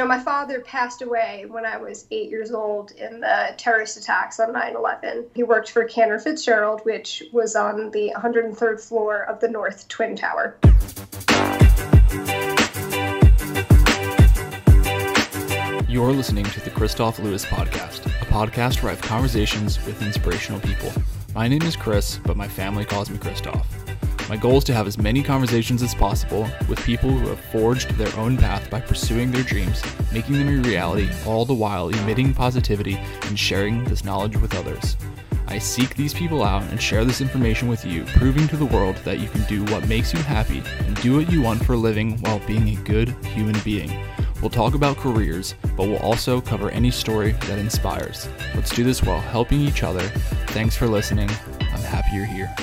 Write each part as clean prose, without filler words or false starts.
Now, my father passed away when I was 8 years old in the terrorist attacks on 9/11. He worked for Cantor Fitzgerald, which was on the 103rd floor of the North Twin Tower. You're listening to the Christoph Lewis Podcast, a podcast where I have conversations with inspirational people. My name is Chris, but my family calls me Christoph. My goal is to have as many conversations as possible with people who have forged their own path by pursuing their dreams, making them a reality, all the while emitting positivity and sharing this knowledge with others. I seek these people out and share this information with you, proving to the world that you can do what makes you happy and do what you want for a living while being a good human being. We'll talk about careers, but we'll also cover any story that inspires. Let's do this while helping each other. Thanks for listening. I'm happy you're here.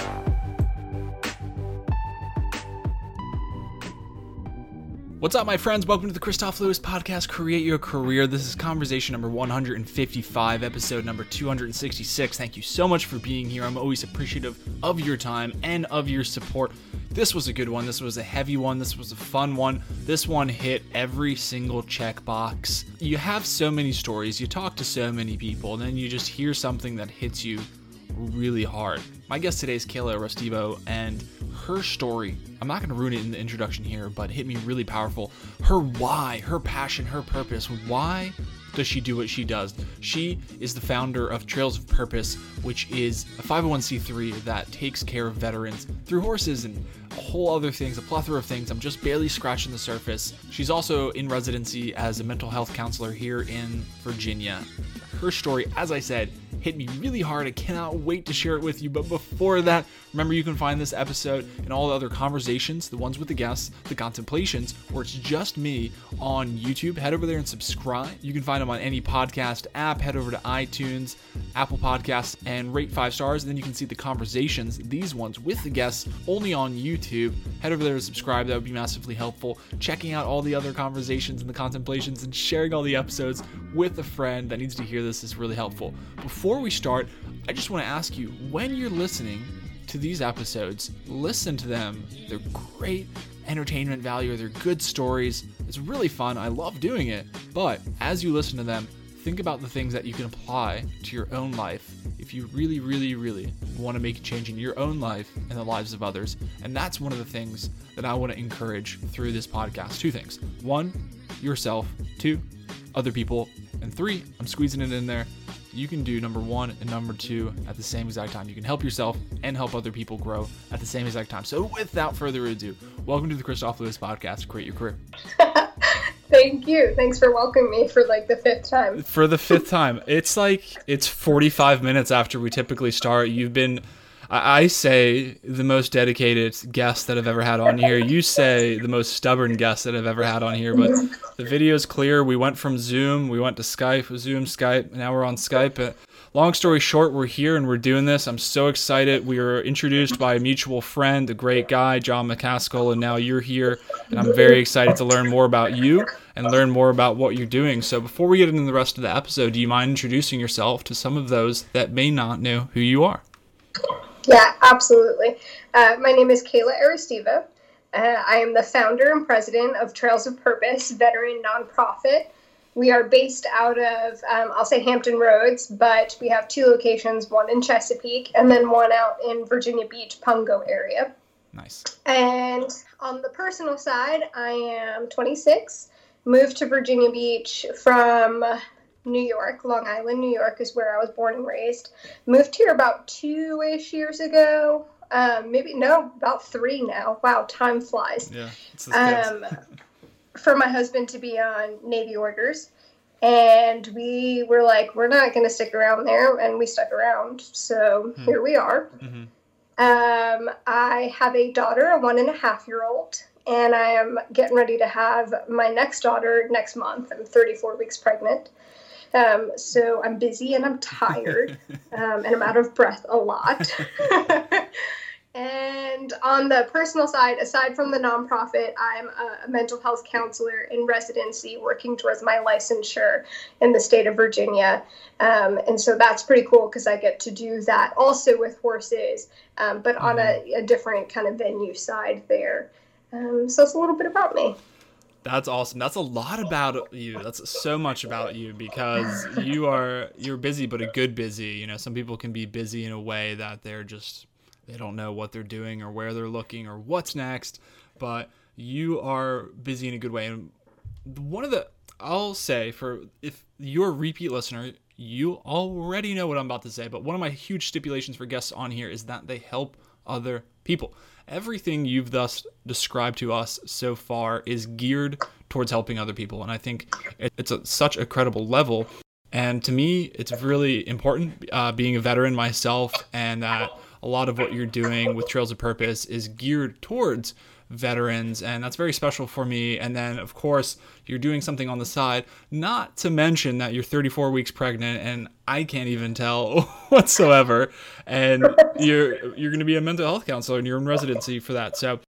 What's up, my friends? Welcome to the Christoph Lewis Podcast, Create Your Career. This is conversation number 155, episode number 266. Thank you so much for being here. I'm always appreciative of your time and of your support. This was a good one. This was a heavy one. This was a fun one. This one hit every single checkbox. You have so many stories. You talk to so many people, and then you just hear something that hits you really hard. My guest today is Kayla Arestivo, and her story, I'm not going to ruin it in the introduction here, but hit me really powerful. Her why, her passion, her purpose. Why does she do what she does? She is the founder of Trails of Purpose, which is a 501c3 that takes care of veterans through horses and a whole other things, a plethora of things. I'm just barely scratching the surface. She's also in residency as a mental health counselor here in Virginia. Her story, as I said, hit me really hard. I cannot wait to share it with you. But before that, remember you can find this episode and all the other conversations, the ones with the guests, the contemplations, or it's just me on YouTube. Head over there and subscribe. You can find them on any podcast app. Head over to iTunes, Apple Podcasts, and rate 5 stars. And then you can see the conversations, these ones with the guests, only on YouTube. Head over there and subscribe. That would be massively helpful. Checking out all the other conversations and the contemplations and sharing all the episodes with a friend that needs to hear this is really helpful. Before we start, I just want to ask you, when you're listening to these episodes, listen to them. They're great entertainment value. They're good stories. It's really fun. I love doing it. But as you listen to them, think about the things that you can apply to your own life if you really, really, really want to make a change in your own life and the lives of others. And that's one of the things that I want to encourage through this podcast. 2 things. 1, yourself. 2, other people. And 3, I'm squeezing it in there. You can do number 1 and number 2 at the same exact time. You can help yourself and help other people grow at the same exact time. So without further ado, welcome to the Christoph Lewis Podcast, Create Your Career. Thank you. Thanks for welcoming me for like the 5th time. For the 5th time. It's like, it's 45 minutes after we typically start. You've been, I say, the most dedicated guest that I've ever had on here. You say the most stubborn guest that I've ever had on here, but the video is clear. We went from Zoom, we went to Skype, Zoom, Skype, and now we're on Skype. Long story short, we're here and we're doing this. I'm so excited. We were introduced by a mutual friend, the great guy, John McCaskill, and now you're here. And I'm very excited to learn more about you and learn more about what you're doing. So before we get into the rest of the episode, do you mind introducing yourself to some of those that may not know who you are? Yeah, absolutely. My name is Kayla Arestivo. I am the founder and president of Trails of Purpose, veteran nonprofit. We are based out of, I'll say Hampton Roads, but we have 2 locations, one in Chesapeake and then one out in Virginia Beach, Pungo area. Nice. And on the personal side, I am 26, moved to Virginia Beach from New York. Long Island, New York is where I was born and raised. Moved here about 2-ish years ago. About 3 now. Wow, time flies. Yeah, it's for my husband to be on Navy orders. And we were like, we're not going to stick around there. And we stuck around. So here we are. Mm-hmm. I have a daughter, a 1.5-year-old. And I am getting ready to have my next daughter next month. I'm 34 weeks pregnant. So I'm busy and I'm tired, and I'm out of breath a lot. And on the personal side, aside from the nonprofit, I'm a mental health counselor in residency working towards my licensure in the state of Virginia. And so that's pretty cool because I get to do that also with horses, but on a different kind of venue side there. So it's a little bit about me. That's awesome. That's a lot about you. That's so much about you, because you're busy, but a good busy. You know, some people can be busy in a way that they don't know what they're doing or where they're looking or what's next, but you are busy in a good way. And I'll say, for if you're a repeat listener, you already know what I'm about to say, but one of my huge stipulations for guests on here is that they help other people. Everything you've thus described to us so far is geared towards helping other people. And I think it's such a credible level. And to me, it's really important, being a veteran myself, and that a lot of what you're doing with Trails of Purpose is geared towards veterans. And that's very special for me. And then, of course, you're doing something on the side, not to mention that you're 34 weeks pregnant, and I can't even tell whatsoever. And you're going to be a mental health counselor, and you're in residency for that. So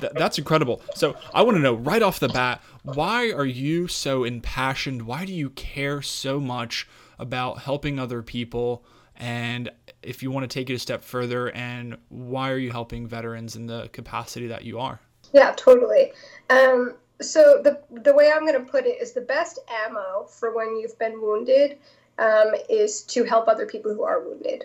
that's incredible. So I want to know right off the bat, why are you so impassioned? Why do you care so much about helping other people? And if you want to take it a step further, and why are you helping veterans in the capacity that you are? Yeah, totally. So the way I'm going to put it is, the best ammo for when you've been wounded is to help other people who are wounded.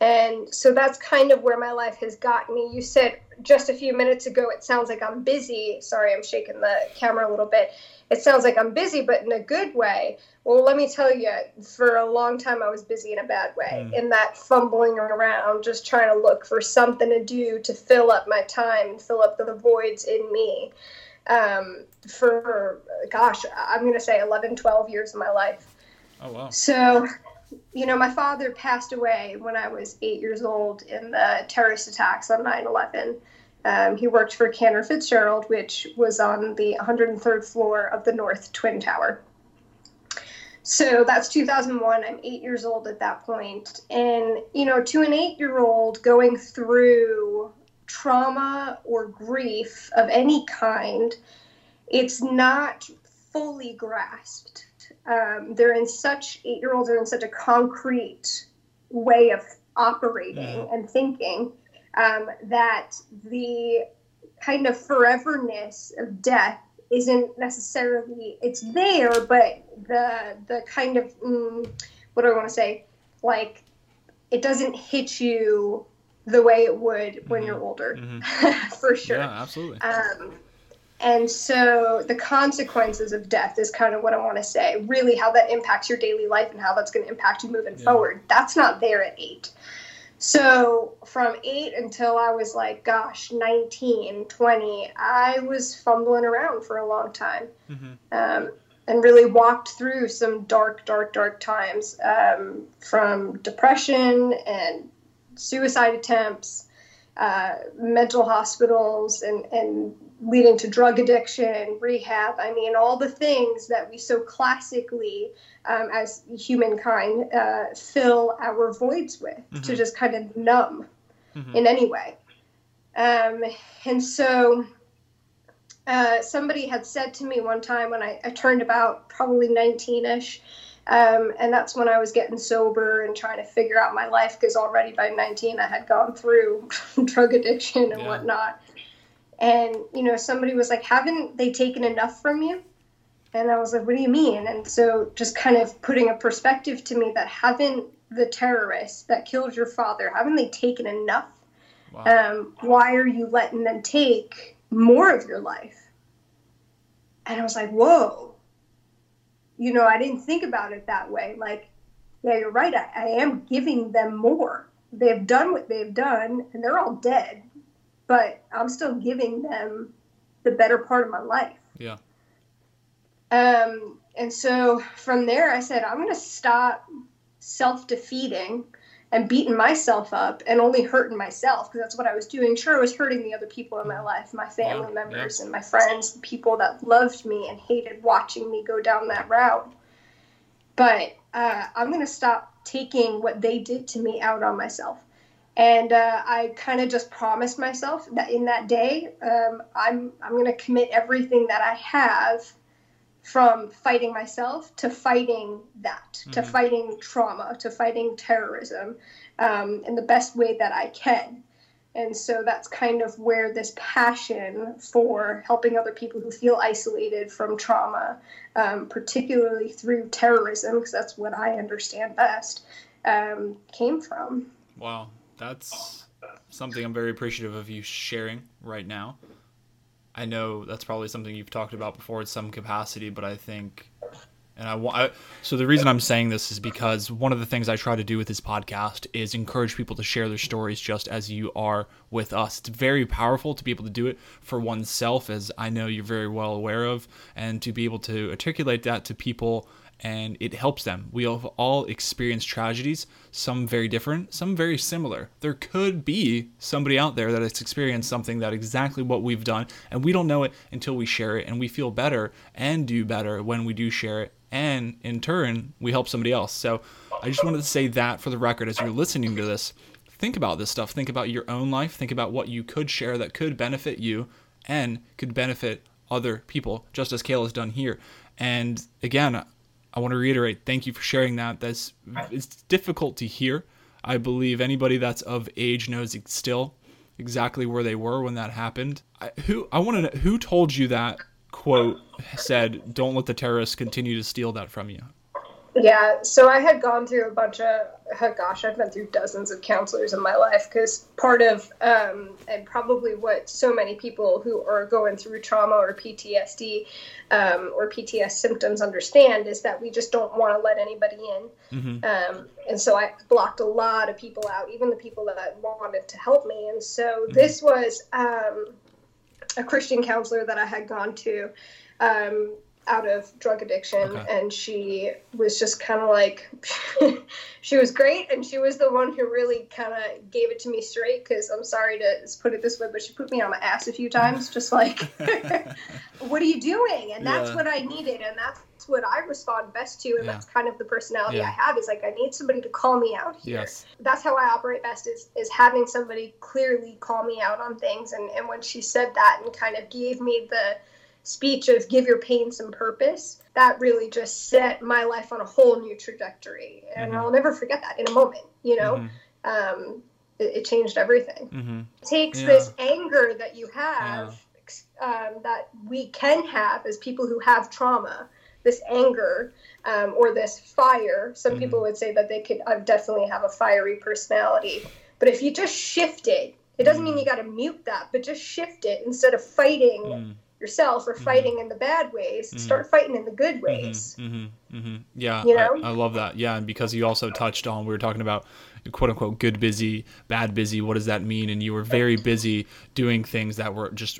And so that's kind of where my life has gotten me. You said just a few minutes ago, it sounds like I'm busy. Sorry, I'm shaking the camera a little bit. It sounds like I'm busy, but in a good way. Well, let me tell you, for a long time, I was busy in a bad way, in that fumbling around, just trying to look for something to do to fill up my time, fill up the voids in me. For, gosh, I'm going to say 11, 12 years of my life. Oh, wow. So, you know, my father passed away when I was 8 years old in the terrorist attacks on 9/11. He worked for Cantor Fitzgerald, which was on the 103rd floor of the North Twin Tower. So that's 2001. I'm 8 years old at that point. And, you know, to an 8-year-old going through trauma or grief of any kind, it's not fully grasped. Eight-year-olds are in such a concrete way of operating and thinking, that the kind of foreverness of death isn't necessarily, it's there, but the kind of, what do I want to say? Like, it doesn't hit you the way it would when you're older, for sure. Yeah, absolutely. And so the consequences of death is kind of what I want to say, really how that impacts your daily life and how that's going to impact you moving forward. That's not there at 8. So from 8 until I was like, gosh, 19, 20, I was fumbling around for a long time, and really walked through some dark times, from depression and suicide attempts, mental hospitals, and leading to drug addiction, rehab. I mean, all the things that we so classically, as humankind, fill our voids with, to just kind of numb in any way. And so somebody had said to me one time when I turned about probably 19-ish, and that's when I was getting sober and trying to figure out my life, because already by 19 I had gone through drug addiction and whatnot. And, you know, somebody was like, haven't they taken enough from you? And I was like, what do you mean? And so just kind of putting a perspective to me that, haven't the terrorists that killed your father, haven't they taken enough? Wow. Why are you letting them take more of your life? And I was like, whoa. You know, I didn't think about it that way. Like, yeah, you're right. I am giving them more. They've done what they've done, and they're all dead. But I'm still giving them the better part of my life. Yeah. And so from there, I said, I'm going to stop self-defeating and beating myself up and only hurting myself, because that's what I was doing. Sure, I was hurting the other people in my life, my family members and my friends, the people that loved me and hated watching me go down that route. But I'm going to stop taking what they did to me out on myself. And I kind of just promised myself that in that day, I'm going to commit everything that I have, from fighting myself to fighting that, to fighting trauma, to fighting terrorism, in the best way that I can. And so that's kind of where this passion for helping other people who feel isolated from trauma, particularly through terrorism, because that's what I understand best, came from. Wow, that's something I'm very appreciative of you sharing right now. I know that's probably something you've talked about before in some capacity, but I think, and so the reason I'm saying this is because one of the things I try to do with this podcast is encourage people to share their stories just as you are with us. It's very powerful to be able to do it for oneself, as I know you're very well aware of, and to be able to articulate that to people, and it helps them. We have all experienced tragedies, some very different, some very similar. There could be somebody out there that has experienced something that exactly what we've done, and we don't know it until we share it, and we feel better and do better when we do share it. And in turn, we help somebody else. So I just wanted to say that for the record, as you're listening to this, think about this stuff. Think about your own life. Think about what you could share that could benefit you and could benefit other people, just as Kayla has done here. And again, I want to reiterate, thank you for sharing that. It's difficult to hear. I believe anybody that's of age knows it's still exactly where they were when that happened. Who told you that? Quote said, "Don't let the terrorists continue to steal that from you." Yeah, so I had gone through a bunch of, I've been through dozens of counselors in my life, because part of, and probably what so many people who are going through trauma or PTSD or PTS symptoms understand is that we just don't want to let anybody in. Mm-hmm. And so I blocked a lot of people out, even the people that wanted to help me. And so this was... a Christian counselor that I had gone to out of drug addiction. Okay. And she was just kind of like, she was great. And she was the one who really kind of gave it to me straight. Cause I'm sorry to put it this way, but she put me on my ass a few times, just like, what are you doing? And that's what I needed. And that's what I respond best to. And that's kind of the personality I have, is like, I need somebody to call me out here. Yes. That's how I operate best, is having somebody clearly call me out on things. And when she said that and kind of gave me the speech of give your pain some purpose, that really just set my life on a whole new trajectory. And I'll never forget that in a moment, you know. It changed everything. It takes this anger that you have, that we can have as people who have trauma, this anger, or this fire. Some people would say that they could, I definitely have a fiery personality, but if you just shift it, it doesn't mean you got to mute that, but just shift it instead of fighting yourself or fighting in the bad ways, start fighting in the good ways. Yeah, you know? I love that. Yeah, and because you also touched on, we were talking about quote unquote good busy, bad busy, what does that mean? And you were very busy doing things that were just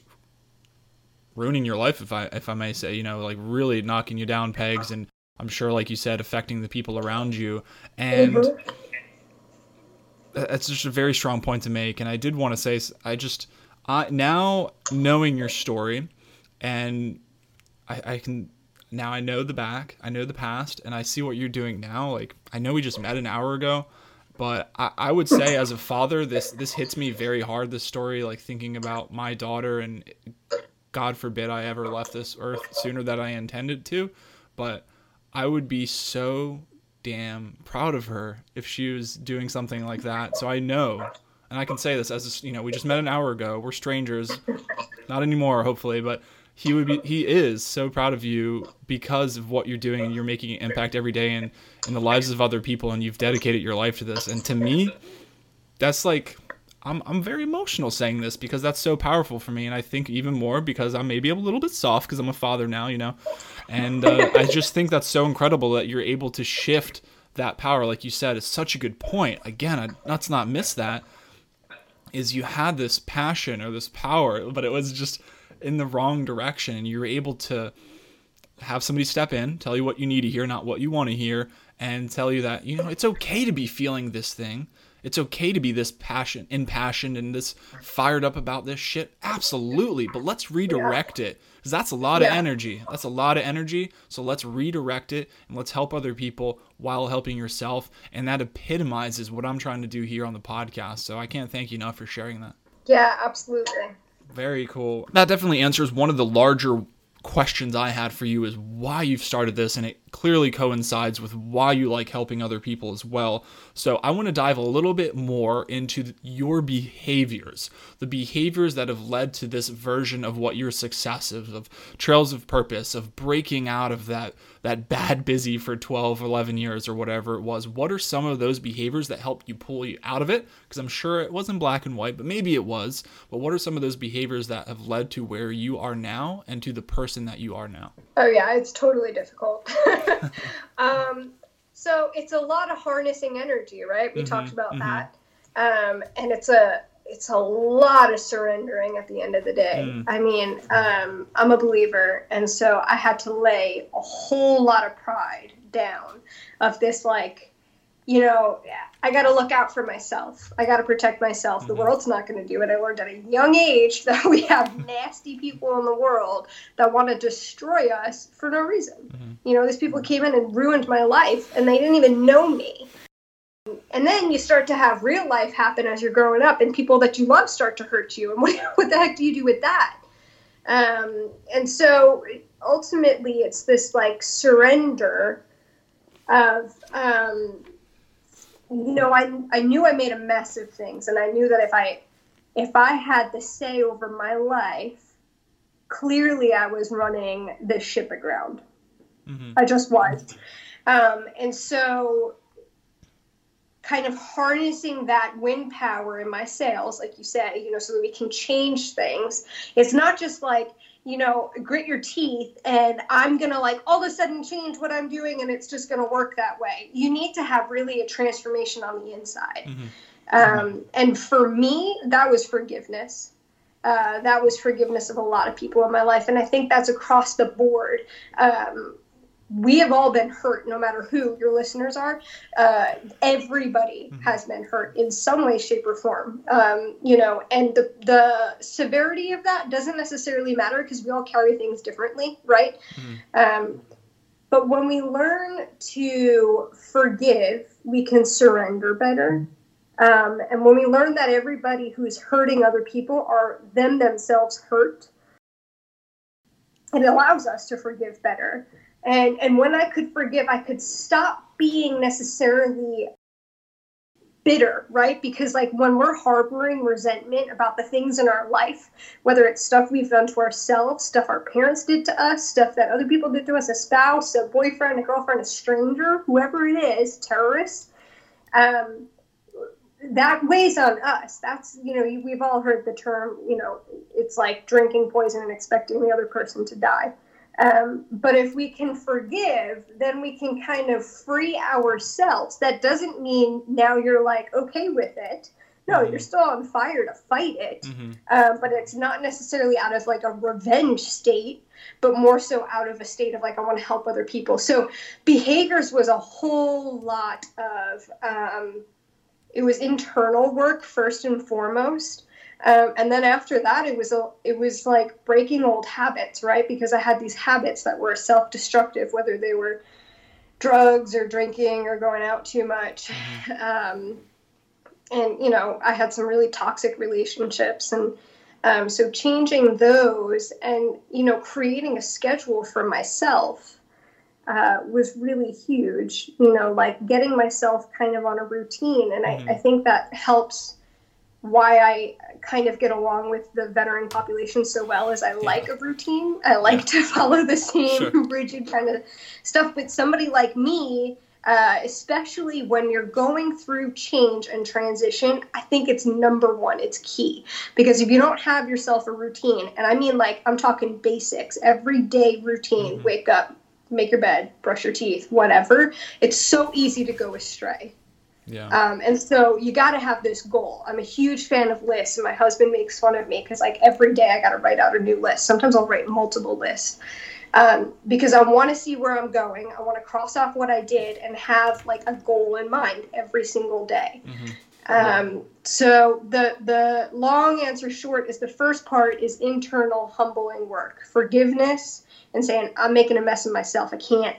ruining your life, if I may say, you know, like really knocking you down pegs, and I'm sure, like you said, affecting the people around you. And that's just a very strong point to make. And I did want to say, now knowing your story, and I can, now I know the back, I know the past, and I see what you're doing now. Like, I know we just met an hour ago, but I would say as a father, this hits me very hard, this story, like thinking about my daughter, and God forbid I ever left this earth sooner than I intended to, but I would be so damn proud of her if she was doing something like that. So I know, and I can say this as, you know, we just met an hour ago. We're strangers, not anymore, hopefully, but he is so proud of you because of what you're doing, and you're making an impact every day in the lives of other people, and you've dedicated your life to this. And to me, that's like, I'm very emotional saying this because that's so powerful for me. And I think even more because I'm maybe a little bit soft because I'm a father now, you know, and I just think that's so incredible that you're able to shift that power. Like you said, it's such a good point. Again, let's not miss that. Is you had this passion or this power, but it was just in the wrong direction, and you were able to have somebody step in, tell you what you need to hear, not what you want to hear, and tell you that, you know, it's okay to be feeling this thing. It's okay to be this impassioned and this fired up about this shit. Absolutely. But let's redirect it, because that's a lot of energy. That's a lot of energy. So let's redirect it, and let's help other people while helping yourself. And that epitomizes what I'm trying to do here on the podcast. So I can't thank you enough for sharing that. Yeah, absolutely. Very cool. That definitely answers one of the larger questions I had for you, is why you've started this. And it clearly coincides with why you like helping other people as well. So I want to dive a little bit more into your behaviors, the behaviors that have led to this version of what your success is, of Trails of Purpose, of breaking out of that bad busy for 12, 11 years or whatever it was. What are some of those behaviors that helped you pull you out of it? Because I'm sure it wasn't black and white, but maybe it was. But what are some of those behaviors that have led to where you are now and to the person that you are now? Oh yeah, it's totally difficult. So it's a lot of harnessing energy, right? We talked about that. And it's a lot of surrendering at the end of the day. I mean, I'm a believer. And so I had to lay a whole lot of pride down of this, like, you know, I got to look out for myself. I got to protect myself. The world's not going to do it. I learned at a young age that we have nasty people in the world that want to destroy us for no reason. You know, these people came in and ruined my life, and they didn't even know me. And then you start to have real life happen as you're growing up, and people that you love start to hurt you. And what the heck do you do with that? And so ultimately it's this like surrender of, you know, I knew I made a mess of things, and I knew that if I had the say over my life, clearly I was running this ship aground. I just was. And so kind of harnessing that wind power in my sails, like you said, you know, so that we can change things. It's not just like, you know, grit your teeth and I'm going to like all of a sudden change what I'm doing and it's just going to work that way. You need to have really a transformation on the inside. And for me, that was forgiveness. That was forgiveness of a lot of people in my life. And I think that's across the board. We have all been hurt, no matter who your listeners are. Everybody has been hurt in some way, shape, or form. You know, and the severity of that doesn't necessarily matter because we all carry things differently, right? But when we learn to forgive, we can surrender better. And when we learn that everybody who is hurting other people are themselves hurt, it allows us to forgive better. And when I could forgive, I could stop being necessarily bitter, right? Because like when we're harboring resentment about the things in our life, whether it's stuff we've done to ourselves, stuff our parents did to us, stuff that other people did to us, a spouse, a boyfriend, a girlfriend, a stranger, whoever it is, terrorists, that weighs on us. That's, you know, we've all heard the term, you know, it's like drinking poison and expecting the other person to die. But if we can forgive, then we can kind of free ourselves. That doesn't mean now you're like, okay with it. No, you're still on fire to fight it. But it's not necessarily out of like a revenge state, but more so out of a state of like, I want to help other people. So behaviors was a whole lot of, it was internal work first and foremost. And then after that, it was like breaking old habits, right? Because I had these habits that were self-destructive, whether they were drugs or drinking or going out too much. And, you know, I had some really toxic relationships. And so changing those and, you know, creating a schedule for myself was really huge, you know, like getting myself kind of on a routine. And I think that helps why I kind of get along with the veteran population so well is I like a routine. I like to follow the same rigid kind of stuff. But somebody like me, especially when you're going through change and transition, I think it's number one. It's key. Because if you don't have yourself a routine, and I mean like I'm talking basics, everyday routine, wake up, make your bed, brush your teeth, whatever, it's so easy to go astray. And so you got to have this goal. I'm a huge fan of lists, and my husband makes fun of me because like every day I got to write out a new list. Sometimes I'll write multiple lists because I want to see where I'm going. I want to cross off what I did and have like a goal in mind every single day. So the long answer short is the first part is internal humbling work, forgiveness, and saying, I'm making a mess of myself. I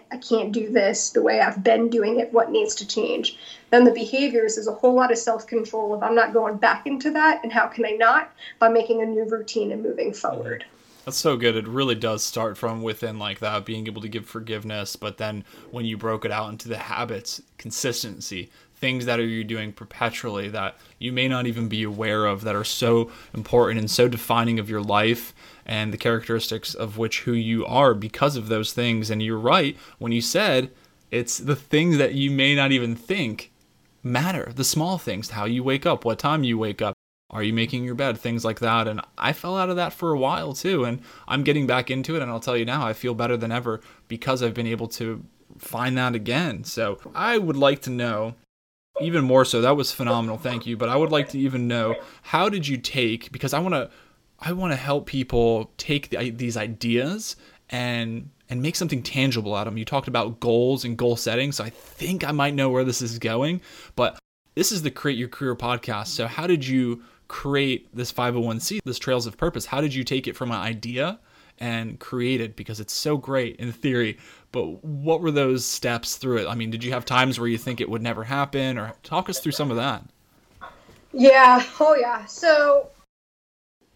can't do this the way I've been doing it. What needs to change? Then the behaviors is a whole lot of self-control of I'm not going back into that. And how can I not? By making a new routine and moving forward. That's so good. It really does start from within like that, being able to give forgiveness. But then when you broke it out into the habits, consistency, things that you're doing perpetually that you may not even be aware of that are so important and so defining of your life and the characteristics of which who you are because of those things. And you're right when you said it's the things that you may not even think matter, the small things, how you wake up, what time you wake up, are you making your bed, things like that. And I fell out of that for a while too, and I'm getting back into it, and I'll tell you now, I feel better than ever because I've been able to find that again. So I would like to know even more so. That was phenomenal. Thank you. But I would like to even know, how did you take, because I want to help people take these ideas and make something tangible out of them. You talked about goals and goal setting, so I think I might know where this is going, but this is the Create Your Career podcast. So how did you create this 501c, this Trails of Purpose? How did you take it from an idea and create it? Because it's so great in theory, but what were those steps through it? I mean, did you have times where you think it would never happen, or talk us through some of that? Yeah. Oh yeah. So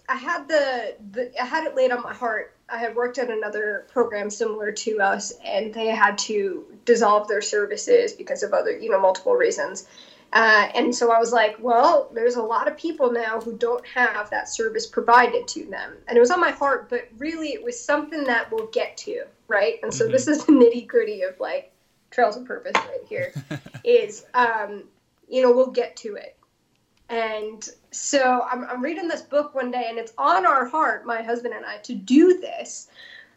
I had I had it laid on my heart. I had worked at another program similar to us, and they had to dissolve their services because of other, multiple reasons. And so I was like, well, there's a lot of people now who don't have that service provided to them. And it was on my heart, but really it was something that we'll get to, right? And so this is the nitty gritty of like Trails of Purpose right here is, we'll get to it. And so I'm reading this book one day, and it's on our heart, my husband and I, to do this,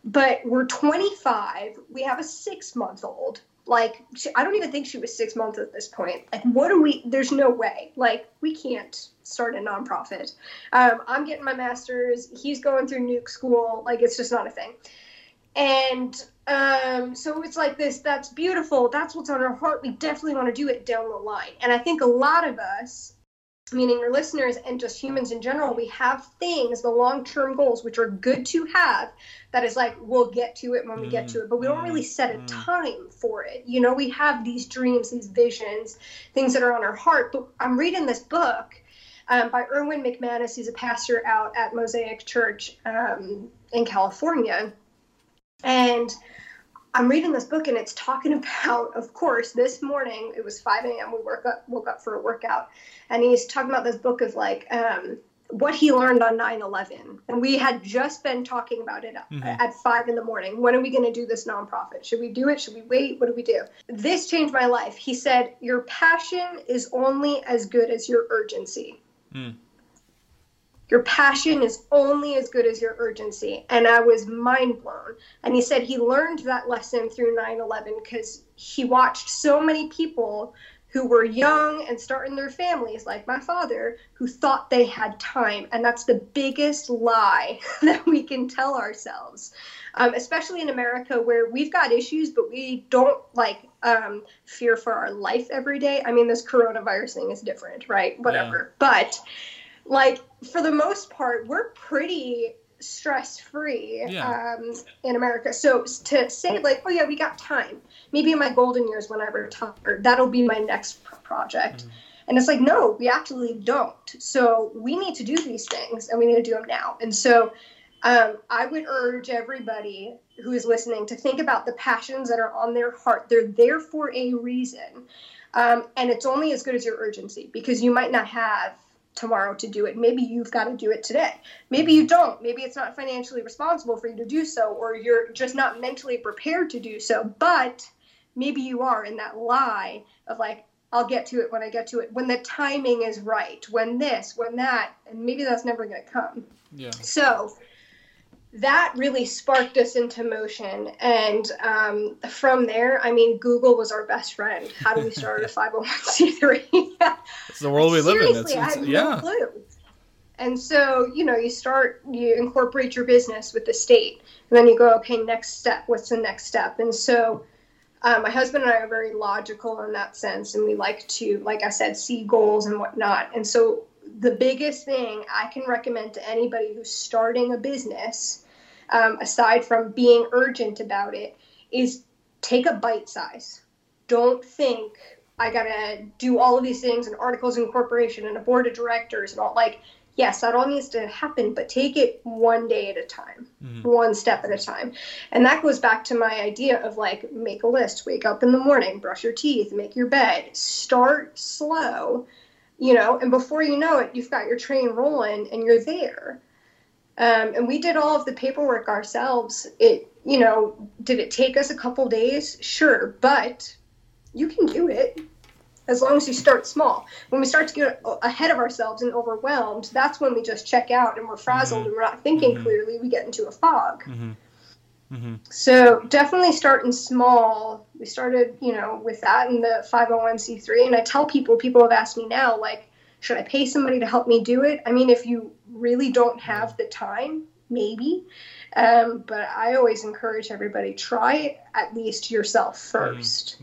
but we're 25. We have a 6-month-old. Like, I don't even think she was 6 months at this point. Like, there's no way. Like, we can't start a nonprofit. I'm getting my master's. He's going through nuke school. Like, it's just not a thing. And so it's like this, that's beautiful. That's what's on our heart. We definitely want to do it down the line. And I think a lot of us, meaning your listeners and just humans in general, we have things, the long-term goals, which are good to have, that is like, we'll get to it when we get to it, but we don't really set a time for it. We have these dreams, these visions, things that are on our heart. But I'm reading this book by Erwin McManus, who's a pastor out at Mosaic Church in California. And I'm reading this book, and it's talking about, of course, this morning, it was 5 a.m. We woke up for a workout, and he's talking about this book of like what he learned on 9/11. And we had just been talking about it at 5 in the morning. When are we going to do this nonprofit? Should we do it? Should we wait? What do we do? This changed my life. He said, your passion is only as good as your urgency. Mm. Your passion is only as good as your urgency. And I was mind blown. And he said he learned that lesson through 9/11 because he watched so many people who were young and starting their families, like my father, who thought they had time. And that's the biggest lie that we can tell ourselves, especially in America, where we've got issues, but we don't fear for our life every day. I mean, this coronavirus thing is different, right? Whatever. Yeah. But like, for the most part, we're pretty stress-free in America. So to say, like, oh, yeah, we got time. Maybe in my golden years when I retire, that'll be my next project. Mm-hmm. And it's like, no, we actually don't. So we need to do these things, and we need to do them now. And so I would urge everybody who is listening to think about the passions that are on their heart. They're there for a reason. And it's only as good as your urgency, because you might not have tomorrow to do it. Maybe you've got to do it today. Maybe you don't. Maybe it's not financially responsible for you to do so, or you're just not mentally prepared to do so. But maybe you are in that lie of like, I'll get to it when I get to it, when the timing is right, when this, when that, and maybe that's never going to come. Yeah. So that really sparked us into motion. And from there, I mean, Google was our best friend. How do we start a 501c3? It's the world we live in. Seriously, I have no clue. And so, you incorporate your business with the state, and then you go, okay, next step. What's the next step? And so my husband and I are very logical in that sense, and we like to, like I said, see goals and whatnot. And so the biggest thing I can recommend to anybody who's starting a business, aside from being urgent about it, is take a bite size. Don't think I got to do all of these things and articles in corporation and a board of directors and all. Like, yes, that all needs to happen, but take it one day at a time, one step at a time. And that goes back to my idea of like, make a list, wake up in the morning, brush your teeth, make your bed, start slow, you know, and before you know it, you've got your train rolling and you're there. And we did all of the paperwork ourselves. It, you know, did it take us a couple days? Sure, but you can do it as long as you start small. When we start to get ahead of ourselves and overwhelmed, that's when we just check out and we're frazzled and we're not thinking clearly. We get into a fog. So definitely starting small. We started, you know, with that in the 501c3. And I tell people, people have asked me now, like, should I pay somebody to help me do it? I mean, if you really don't have the time, maybe. But I always encourage everybody, try at least yourself first.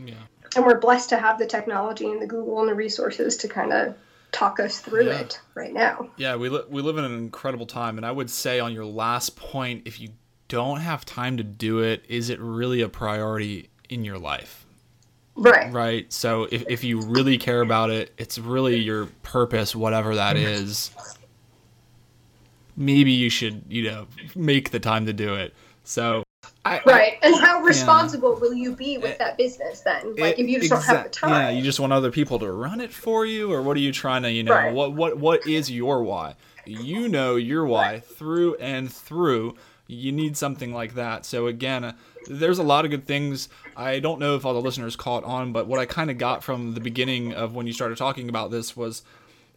And we're blessed to have the technology and the Google and the resources to kind of talk us through it right now. We live in an incredible time. And I would say on your last point, if you don't have time to do it, is it really a priority in your life? Right. So if you really care about it, it's really your purpose, whatever that is. Maybe you should, you know, make the time to do it. So. And how responsible will you be with that business then? Like if you just don't have the time. Yeah, you just want other people to run it for you, or what are you trying to, you know, what is your why? You know your why through and through. You need something like that. So again, there's a lot of good things. I don't know if all the listeners caught on, but what I kind of got from the beginning of when you started talking about this was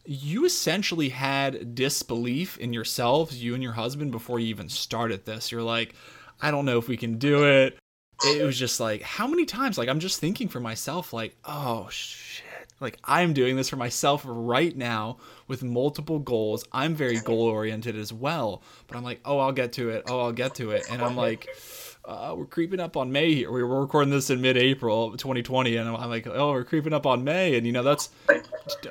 you essentially had disbelief in yourselves, you and your husband, before you even started this. You're like, I don't know if we can do it. It was just like, how many times, like, I'm just thinking for myself, like, oh shit, like I'm doing this for myself right now with multiple goals. I'm very goal oriented as well, but I'm like, oh, I'll get to it. Oh, I'll get to it. And I'm like, we're creeping up on May here. We were recording this in mid-April 2020. And I'm like, oh, we're creeping up on May. And you know, that's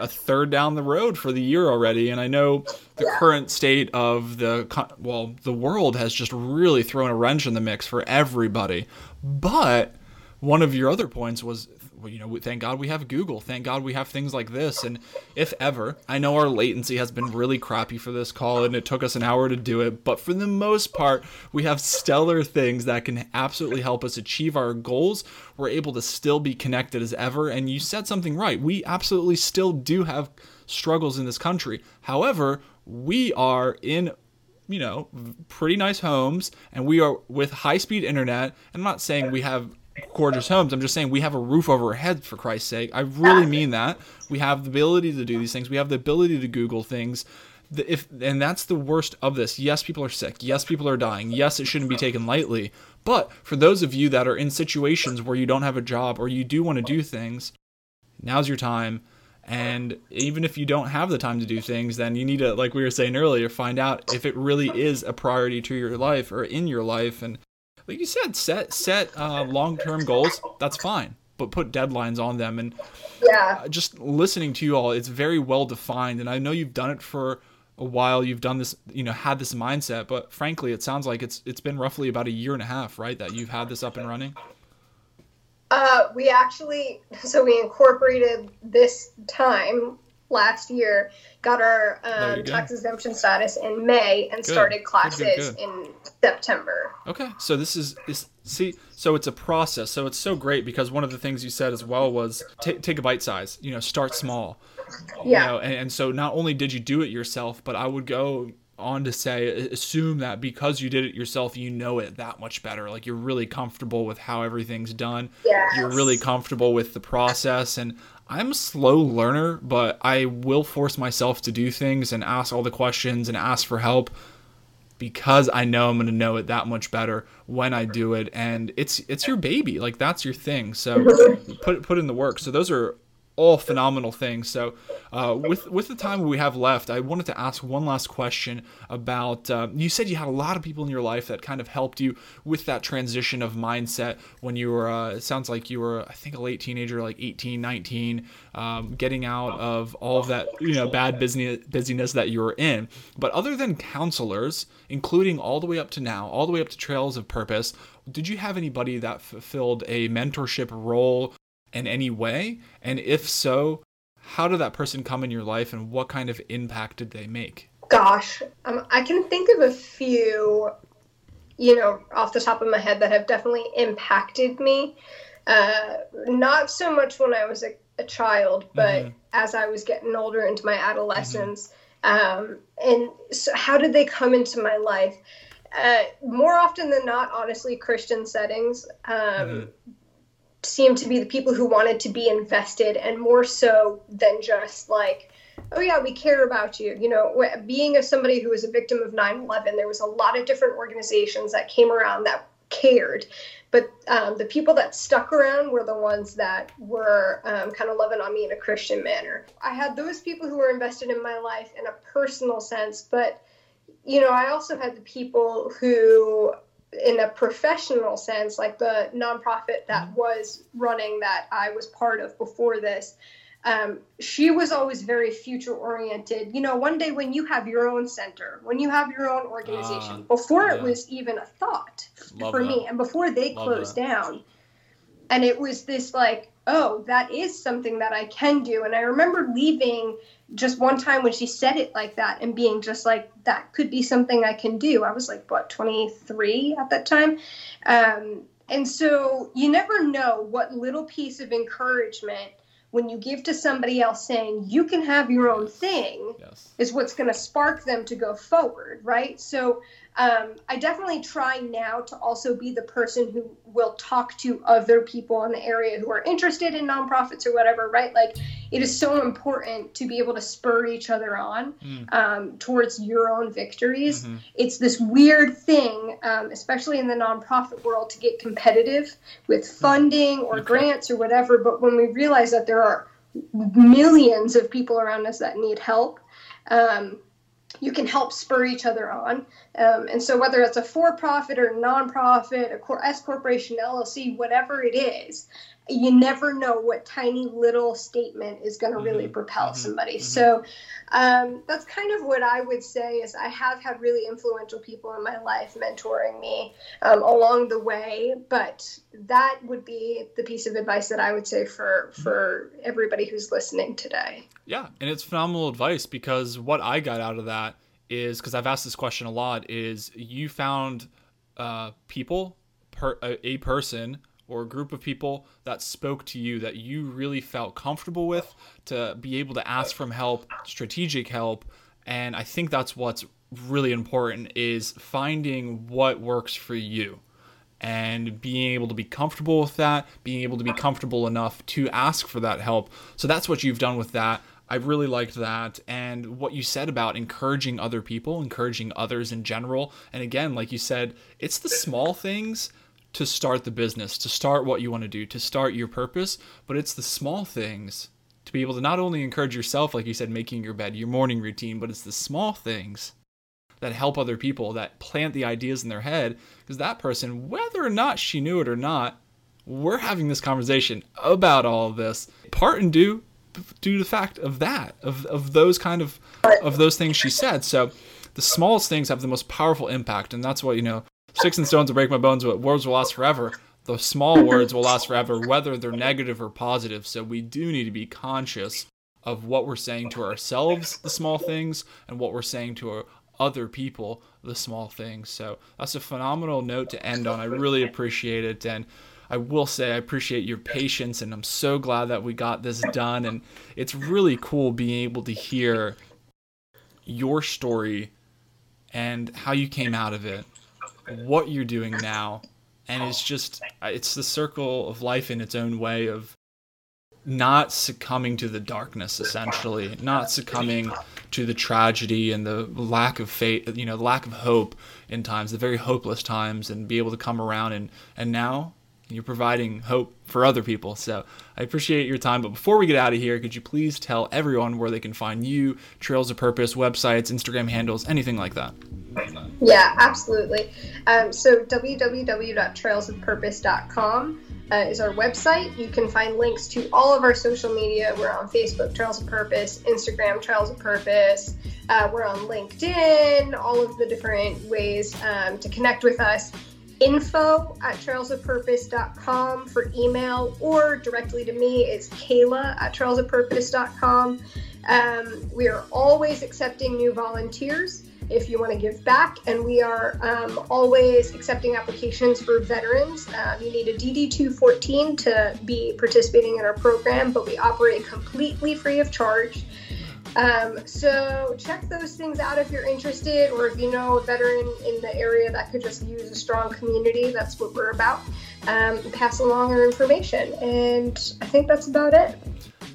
a third down the road for the year already. And I know the current state of the world has just really thrown a wrench in the mix for everybody. But one of your other points was, well, you know, thank God we have Google. Thank God we have things like this. And if ever, I know our latency has been really crappy for this call and it took us an hour to do it. But for the most part, we have stellar things that can absolutely help us achieve our goals. We're able to still be connected as ever. And you said something right. We absolutely still do have struggles in this country. However, we are in, you know, pretty nice homes and we are with high-speed internet. I'm not saying we have gorgeous homes. I'm just saying we have a roof over our heads, for Christ's sake. I really mean that. We have the ability to do these things. We have the ability to Google things. And that's the worst of this. Yes, people are sick. Yes, people are dying. Yes, it shouldn't be taken lightly. But for those of you that are in situations where you don't have a job or you do want to do things, now's your time. And even if you don't have the time to do things, then you need to, like we were saying earlier, find out if it really is a priority to your life or in your life. And like you said, set long-term goals. That's fine, but put deadlines on them. And just listening to you all, it's very well-defined. And I know you've done it for a while. You've done this, you know, had this mindset. But frankly, it sounds like it's been roughly about a year and a half, right, that you've had this up and running? We incorporated this time last year, got our tax exemption status in May and started classes in September. Okay. So so it's a process. So it's so great because one of the things you said as well was take a bite size, you know, start small. You know, and so not only did you do it yourself, but I would go on to say, assume that because you did it yourself, you know it that much better. Like you're really comfortable with how everything's done. You're really comfortable with the process. And I'm a slow learner, but I will force myself to do things and ask all the questions and ask for help because I know I'm going to know it that much better when I do it. And it's your baby. Like that's your thing. So put in the work. So those are all phenomenal things. So with the time we have left, I wanted to ask one last question about, you said you had a lot of people in your life that kind of helped you with that transition of mindset when you were, it sounds like you were, I think, a late teenager, like 18, 19, getting out of all of that, you know, bad busyness that you were in. But other than counselors, including all the way up to now, all the way up to Trails of Purpose, did you have anybody that fulfilled a mentorship role in any way? And if so, how did that person come in your life and what kind of impact did they make? Gosh, I can think of a few, off the top of my head that have definitely impacted me. Not so much when I was a child, but mm-hmm. as I was getting older into my adolescence. Mm-hmm. And so how did they come into my life? More often than not, honestly, Christian settings mm-hmm. seemed to be the people who wanted to be invested, and more so than just like, oh yeah, we care about you. Being somebody who was a victim of 9/11, there was a lot of different organizations that came around that cared. But the people that stuck around were the ones that were kind of loving on me in a Christian manner. I had those people who were invested in my life in a personal sense. But, I also had the people who, in a professional sense, like the nonprofit that was running that I was part of before this, she was always very future-oriented. One day when you have your own center, when you have your own organization, before yeah. it was even a thought Love for that. Me, and before they Love closed that. Down. And it was this like, oh, that is something that I can do. And I remember leaving just one time when she said it like that and being just like, that could be something I can do. I was like, 23 at that time? And so you never know what little piece of encouragement when you give to somebody else saying you can have your own thing yes. is what's going to spark them to go forward, right? So I definitely try now to also be the person who will talk to other people in the area who are interested in nonprofits or whatever, right? Like, it is so important to be able to spur each other on towards your own victories. Mm-hmm. It's this weird thing, especially in the nonprofit world, to get competitive with funding or grants or whatever. But when we realize that there are millions of people around us that need help, you can help spur each other on. And so whether it's a for-profit or non-profit, S-Corporation, LLC, whatever it is, you never know what tiny little statement is going to mm-hmm. really propel mm-hmm. somebody. Mm-hmm. So that's kind of what I would say is I have had really influential people in my life mentoring me along the way. But that would be the piece of advice that I would say for everybody who's listening today. Yeah. And it's phenomenal advice, because what I got out of that is, because I've asked this question a lot, is you found a person or a group of people that spoke to you that you really felt comfortable with to be able to ask for help, strategic help. And I think that's what's really important, is finding what works for you and being able to be comfortable with that, being able to be comfortable enough to ask for that help. So that's what you've done with that. I really liked that. And what you said about encouraging other people, encouraging others in general. And again, like you said, it's the small things to start the business, to start what you want to do, to start your purpose. But it's the small things to be able to not only encourage yourself, like you said, making your bed, your morning routine, but it's the small things that help other people, that plant the ideas in their head. Because that person, whether or not she knew it or not, we're having this conversation about all of this, part and due to the fact of that, of those kind of those things she said. So the smallest things have the most powerful impact. And that's what, sticks and stones will break my bones, but words will last forever. The small words will last forever, whether they're negative or positive. So we do need to be conscious of what we're saying to ourselves, the small things, and what we're saying to our other people, the small things. So that's a phenomenal note to end on. I really appreciate it. And I will say I appreciate your patience, and I'm so glad that we got this done. And it's really cool being able to hear your story and how you came out of it, what you're doing now. And it's the circle of life in its own way, of not succumbing to the darkness, essentially, not succumbing to the tragedy and the lack of faith, the lack of hope in times, the very hopeless times, and be able to come around. And now you're providing hope for other people. So I appreciate your time. But before we get out of here, could you please tell everyone where they can find you, Trails of Purpose, websites, Instagram handles, anything like that? Yeah, absolutely. So www.trailsofpurpose.com is our website. You can find links to all of our social media. We're on Facebook, Trails of Purpose, Instagram, Trails of Purpose. We're on LinkedIn, all of the different ways to connect with us. info@trailsofpurpose.com for email, or directly to me is Kayla@trailsofpurpose.com. We are always accepting new volunteers if you want to give back, and we are always accepting applications for veterans. You need a DD214 to be participating in our program, but we operate completely free of charge. So check those things out if you're interested, or if you know a veteran in the area that could just use a strong community. That's what we're about. Pass along our information, and I think that's about it.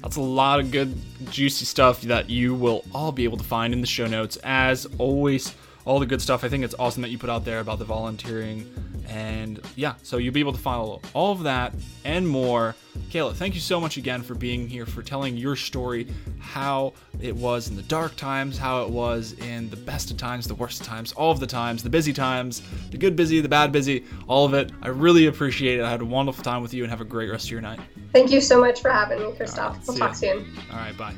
That's a lot of good, juicy stuff that you will all be able to find in the show notes. As always, all the good stuff. I think it's awesome that you put out there about the volunteering. And yeah, so you'll be able to follow all of that and more. Kayla, thank you so much again for being here, for telling your story, how it was in the dark times, how it was in the best of times, the worst of times, all of the times, the busy times, the good busy, the bad busy, all of it. I really appreciate it. I had a wonderful time with you, and have a great rest of your night. Thank you so much for having me, Christoph. Right, we'll talk soon. All right, bye.